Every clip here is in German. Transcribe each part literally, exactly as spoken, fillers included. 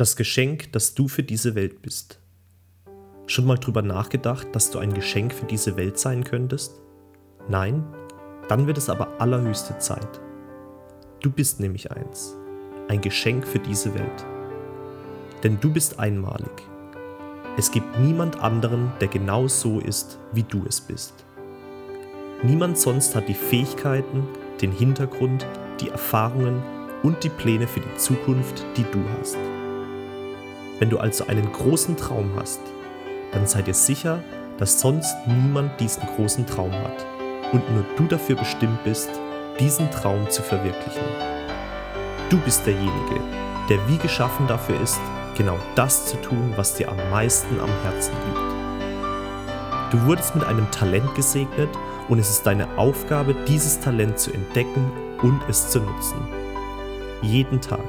Das Geschenk, dass du für diese Welt bist. Schon mal drüber nachgedacht, dass du ein Geschenk für diese Welt sein könntest? Nein? Dann wird es aber allerhöchste Zeit. Du bist nämlich eins. Ein Geschenk für diese Welt. Denn du bist einmalig. Es gibt niemand anderen, der genau so ist, wie du es bist. Niemand sonst hat die Fähigkeiten, den Hintergrund, die Erfahrungen und die Pläne für die Zukunft, die du hast. Wenn du also einen großen Traum hast, dann sei dir sicher, dass sonst niemand diesen großen Traum hat und nur du dafür bestimmt bist, diesen Traum zu verwirklichen. Du bist derjenige, der wie geschaffen dafür ist, genau das zu tun, was dir am meisten am Herzen liegt. Du wurdest mit einem Talent gesegnet und es ist deine Aufgabe, dieses Talent zu entdecken und es zu nutzen. Jeden Tag.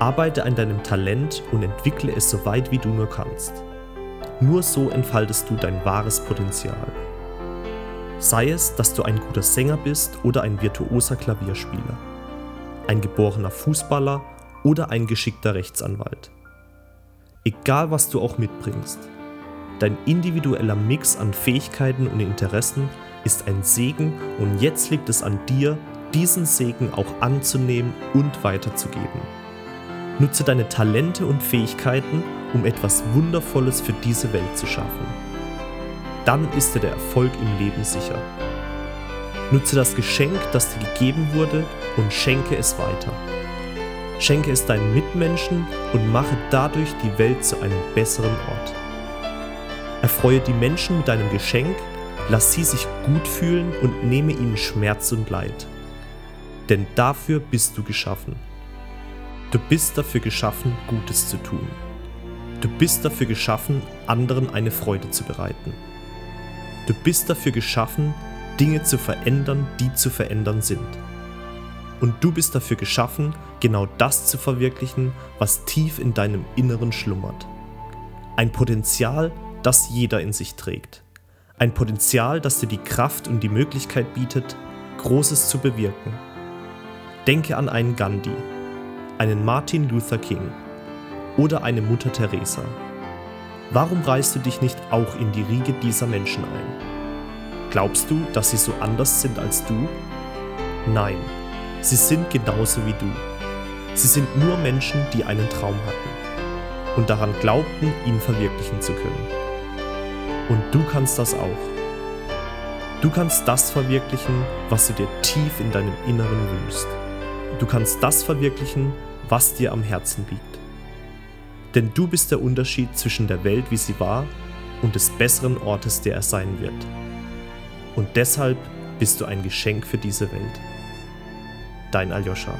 Arbeite an deinem Talent und entwickle es so weit, wie du nur kannst. Nur so entfaltest du dein wahres Potenzial. Sei es, dass du ein guter Sänger bist oder ein virtuoser Klavierspieler, ein geborener Fußballer oder ein geschickter Rechtsanwalt. Egal, was du auch mitbringst, dein individueller Mix an Fähigkeiten und Interessen ist ein Segen und jetzt liegt es an dir, diesen Segen auch anzunehmen und weiterzugeben. Nutze deine Talente und Fähigkeiten, um etwas Wundervolles für diese Welt zu schaffen. Dann ist dir der Erfolg im Leben sicher. Nutze das Geschenk, das dir gegeben wurde, und schenke es weiter. Schenke es deinen Mitmenschen und mache dadurch die Welt zu einem besseren Ort. Erfreue die Menschen mit deinem Geschenk, lass sie sich gut fühlen und nehme ihnen Schmerz und Leid. Denn dafür bist du geschaffen. Du bist dafür geschaffen, Gutes zu tun. Du bist dafür geschaffen, anderen eine Freude zu bereiten. Du bist dafür geschaffen, Dinge zu verändern, die zu verändern sind. Und du bist dafür geschaffen, genau das zu verwirklichen, was tief in deinem Inneren schlummert. Ein Potenzial, das jeder in sich trägt. Ein Potenzial, das dir die Kraft und die Möglichkeit bietet, Großes zu bewirken. Denke an einen Gandhi, einen Martin Luther King oder eine Mutter Teresa. Warum reihst du dich nicht auch in die Riege dieser Menschen ein? Glaubst du, dass sie so anders sind als du? Nein, sie sind genauso wie du. Sie sind nur Menschen, die einen Traum hatten und daran glaubten, ihn verwirklichen zu können. Und du kannst das auch. Du kannst das verwirklichen, was du dir tief in deinem Inneren wünschst. Du kannst das verwirklichen, was dir am Herzen liegt. Denn du bist der Unterschied zwischen der Welt, wie sie war, und des besseren Ortes, der er sein wird. Und deshalb bist du ein Geschenk für diese Welt. Dein Aljoscha.